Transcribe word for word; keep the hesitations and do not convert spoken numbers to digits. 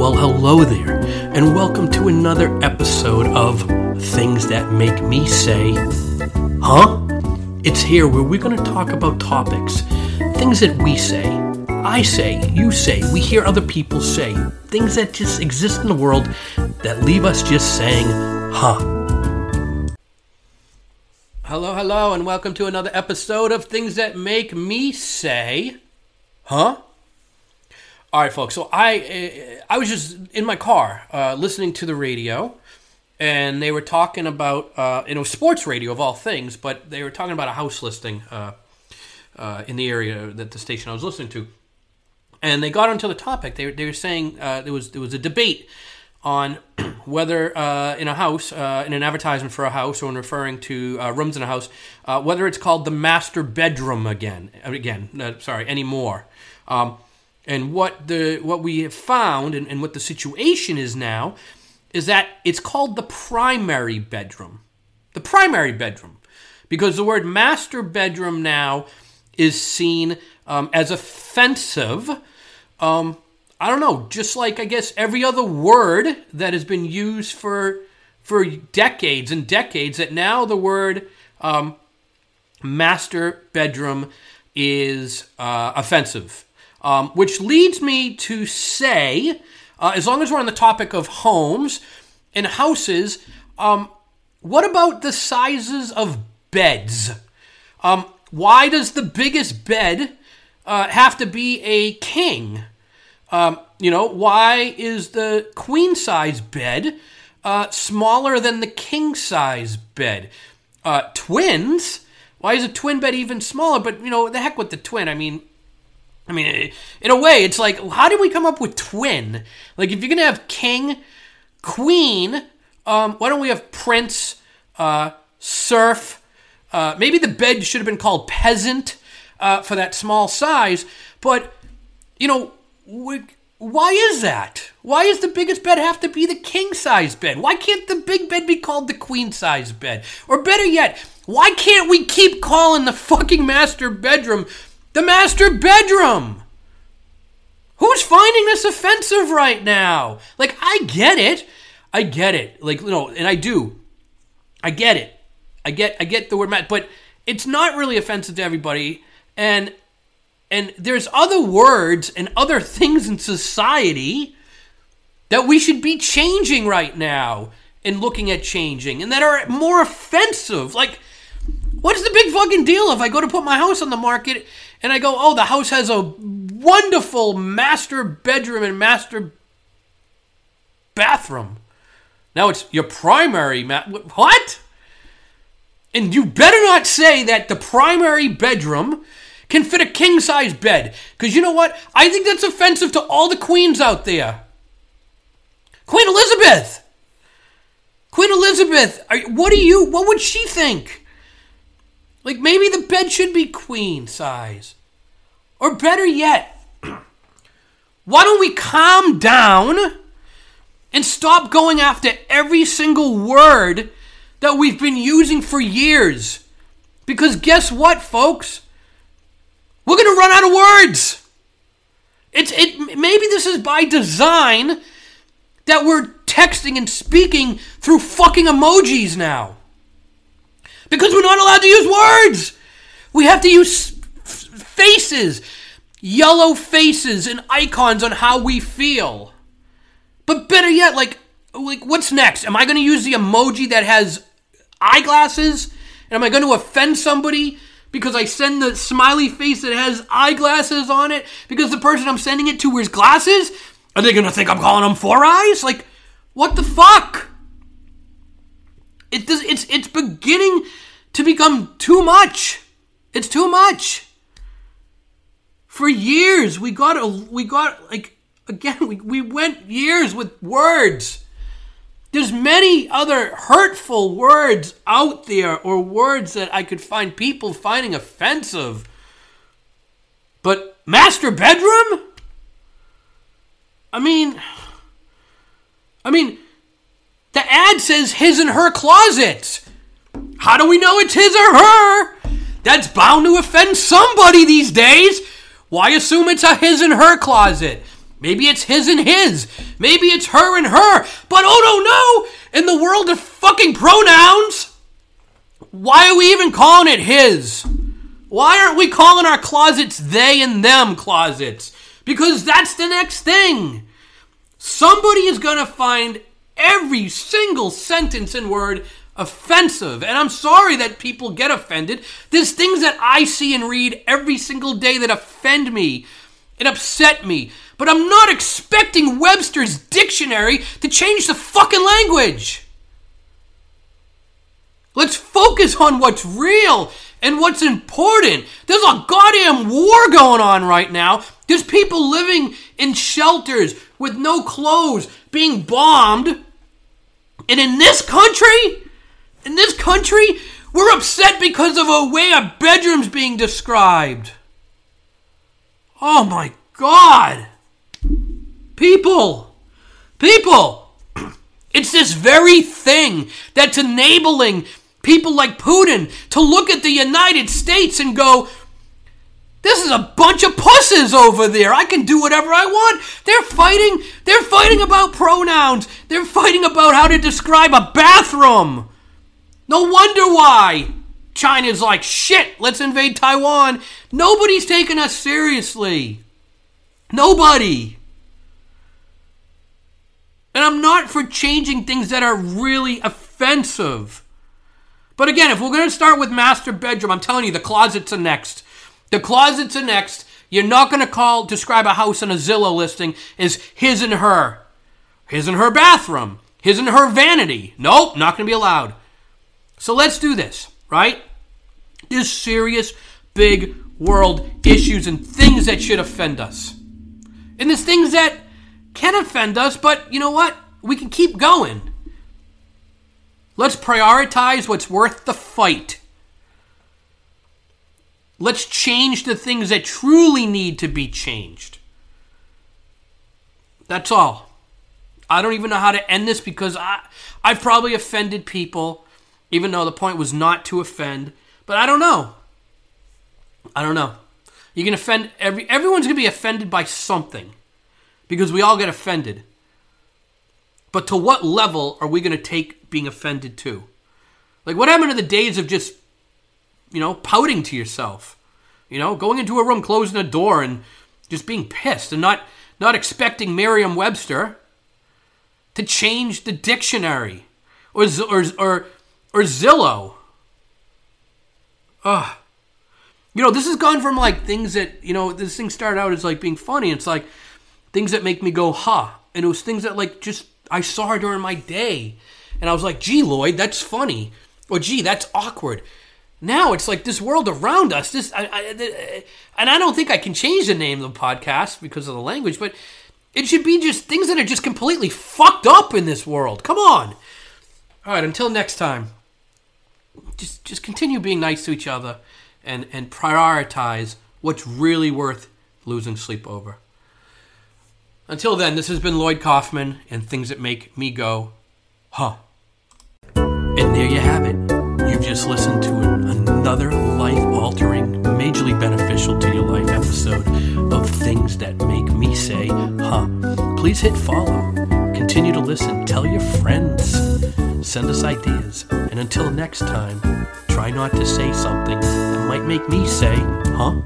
Well, hello there, and welcome to another episode of Things That Make Me Say, Huh? It's here where we're going to talk about topics, things that we say, I say, you say, we hear other people say, things that just exist in the world that leave us just saying, huh? Hello, hello, and welcome to another episode of Things That Make Me Say, Huh? All right, folks, so I I was just in my car uh, listening to the radio, and they were talking about, uh, you know, sports radio of all things, but they were talking about a house listing uh, uh, in the area that the station I was listening to, and they got onto the topic. They, they were saying uh, there was there was a debate on whether uh, in a house, uh, in an advertisement for a house, or in referring to uh, rooms in a house, uh, whether it's called the master bedroom again, again, uh, sorry, anymore. Um, and what the what we have found, and, and what the situation is now, is that it's called the primary bedroom, the primary bedroom, because the word master bedroom now is seen um, as offensive. Um, I don't know, just like, I guess, every other word that has been used for for decades and decades, that now the word um, master bedroom is uh, offensive. Um, which leads me to say, uh, as long as we're on the topic of homes and houses, um, what about the sizes of beds? Um, why does the biggest bed uh, have to be a king? Um, you know, why is the queen size bed uh, smaller than the king size bed? Uh, twins? Why is a twin bed even smaller? But you know, the heck with the twin. I mean, I mean, in a way, it's like, how did we come up with twin? Like, if you're gonna have king, queen, um, why don't we have prince, uh, serf? Uh, maybe the bed should have been called peasant uh, for that small size. But you know. Why is that? Why does the biggest bed have to be the king-size bed? Why can't the big bed be called the queen-size bed? Or better yet, why can't we keep calling the fucking master bedroom the master bedroom? Who's finding this offensive right now? Like, I get it. I get it. Like, you know, and I do. I get it. I get I get the word mat, but it's not really offensive to everybody, and And there's other words and other things in society that we should be changing right now and looking at changing and that are more offensive. Like, what's the big fucking deal if I go to put my house on the market and I go, oh, the house has a wonderful master bedroom and master bathroom. Now it's your primary ma- What? And you better not say that the primary bedroom can fit a king-size bed. Because you know what? I think that's offensive to all the queens out there. Queen Elizabeth! Queen Elizabeth, are, what do you, what would she think? Like, maybe the bed should be queen-size. Or better yet, why don't we calm down and stop going after every single word that we've been using for years? Because guess what, folks? We're going to run out of words. It's it. Maybe this is by design that we're texting and speaking through fucking emojis now. Because we're not allowed to use words. We have to use faces, yellow faces and icons on how we feel. But better yet, like, like what's next? Am I going to use the emoji that has eyeglasses? And am I going to offend somebody? Because I send the smiley face that has eyeglasses on it? Because the person I'm sending it to wears glasses? Are they going to think I'm calling them four eyes? Like, what the fuck? It does, it's it's beginning to become too much. It's too much. For years, we got, a, we got like, again, we, we went years with words. There's many other hurtful words out there, or words that I could find people finding offensive. But master bedroom? I mean, I mean, the ad says his and her closets. How do we know it's his or her? That's bound to offend somebody these days. Why assume it's a his and her closet? Maybe it's his and his. Maybe it's her and her. But oh no, no! In the world of fucking pronouns, why are we even calling it his? Why aren't we calling our closets they and them closets? Because that's the next thing. Somebody is going to find every single sentence and word offensive. And I'm sorry that people get offended. There's things that I see and read every single day that offend me and upset me. But I'm not expecting Webster's dictionary to change the fucking language. Let's focus on what's real and what's important. There's a goddamn war going on right now. There's people living in shelters with no clothes, being bombed. And in this country, in this country, we're upset because of a way our bedroom's being described. Oh my God. People, people, it's this very thing that's enabling people like Putin to look at the United States and go, this is a bunch of pusses over there. I can do whatever I want. They're fighting. They're fighting about pronouns. They're fighting about how to describe a bathroom. No wonder why China's like, shit, let's invade Taiwan. Nobody's taking us seriously. Nobody. And I'm not for changing things that are really offensive. But again, if we're going to start with master bedroom, I'm telling you, the closets are next. The closets are next. You're not going to call describe a house on a Zillow listing as his and her. His and her bathroom. His and her vanity. Nope, not going to be allowed. So let's do this, right? There's serious, big world issues and things that should offend us. And there's things that can offend us, but you know what? We can keep going. Let's prioritize what's worth the fight. Let's change the things that truly need to be changed. That's all. I don't even know how to end this because I, I've probably offended people, even though the point was not to offend. But I don't know. I don't know. You can offend every. Everyone's going to be offended by something. Because we all get offended. But to what level are we going to take being offended to? Like, what happened to the days of just, you know, pouting to yourself? You know, going into a room, closing a door, and just being pissed and not, not expecting Merriam-Webster to change the dictionary or, or, or, or Zillow. Ugh. You know, this has gone from, like, things that, you know, this thing started out as, like, being funny. It's like, things that make me go, ha. Huh. And it was things that, like, just I saw during my day. And I was like, gee, Lloyd, that's funny. Or, gee, that's awkward. Now it's like this world around us. This, I, I, And I don't think I can change the name of the podcast because of the language. But it should be just things that are just completely fucked up in this world. Come on. All right, until next time. Just just continue being nice to each other. And, and prioritize what's really worth losing sleep over. Until then, this has been Lloyd Kaufman and Things That Make Me Go, Huh. And there you have it. You've just listened to an, another life-altering, majorly beneficial to your life episode of Things That Make Me Say, Huh. Please hit follow. Continue to listen. Tell your friends. Send us ideas. And until next time, try not to say something that might make me say, Huh.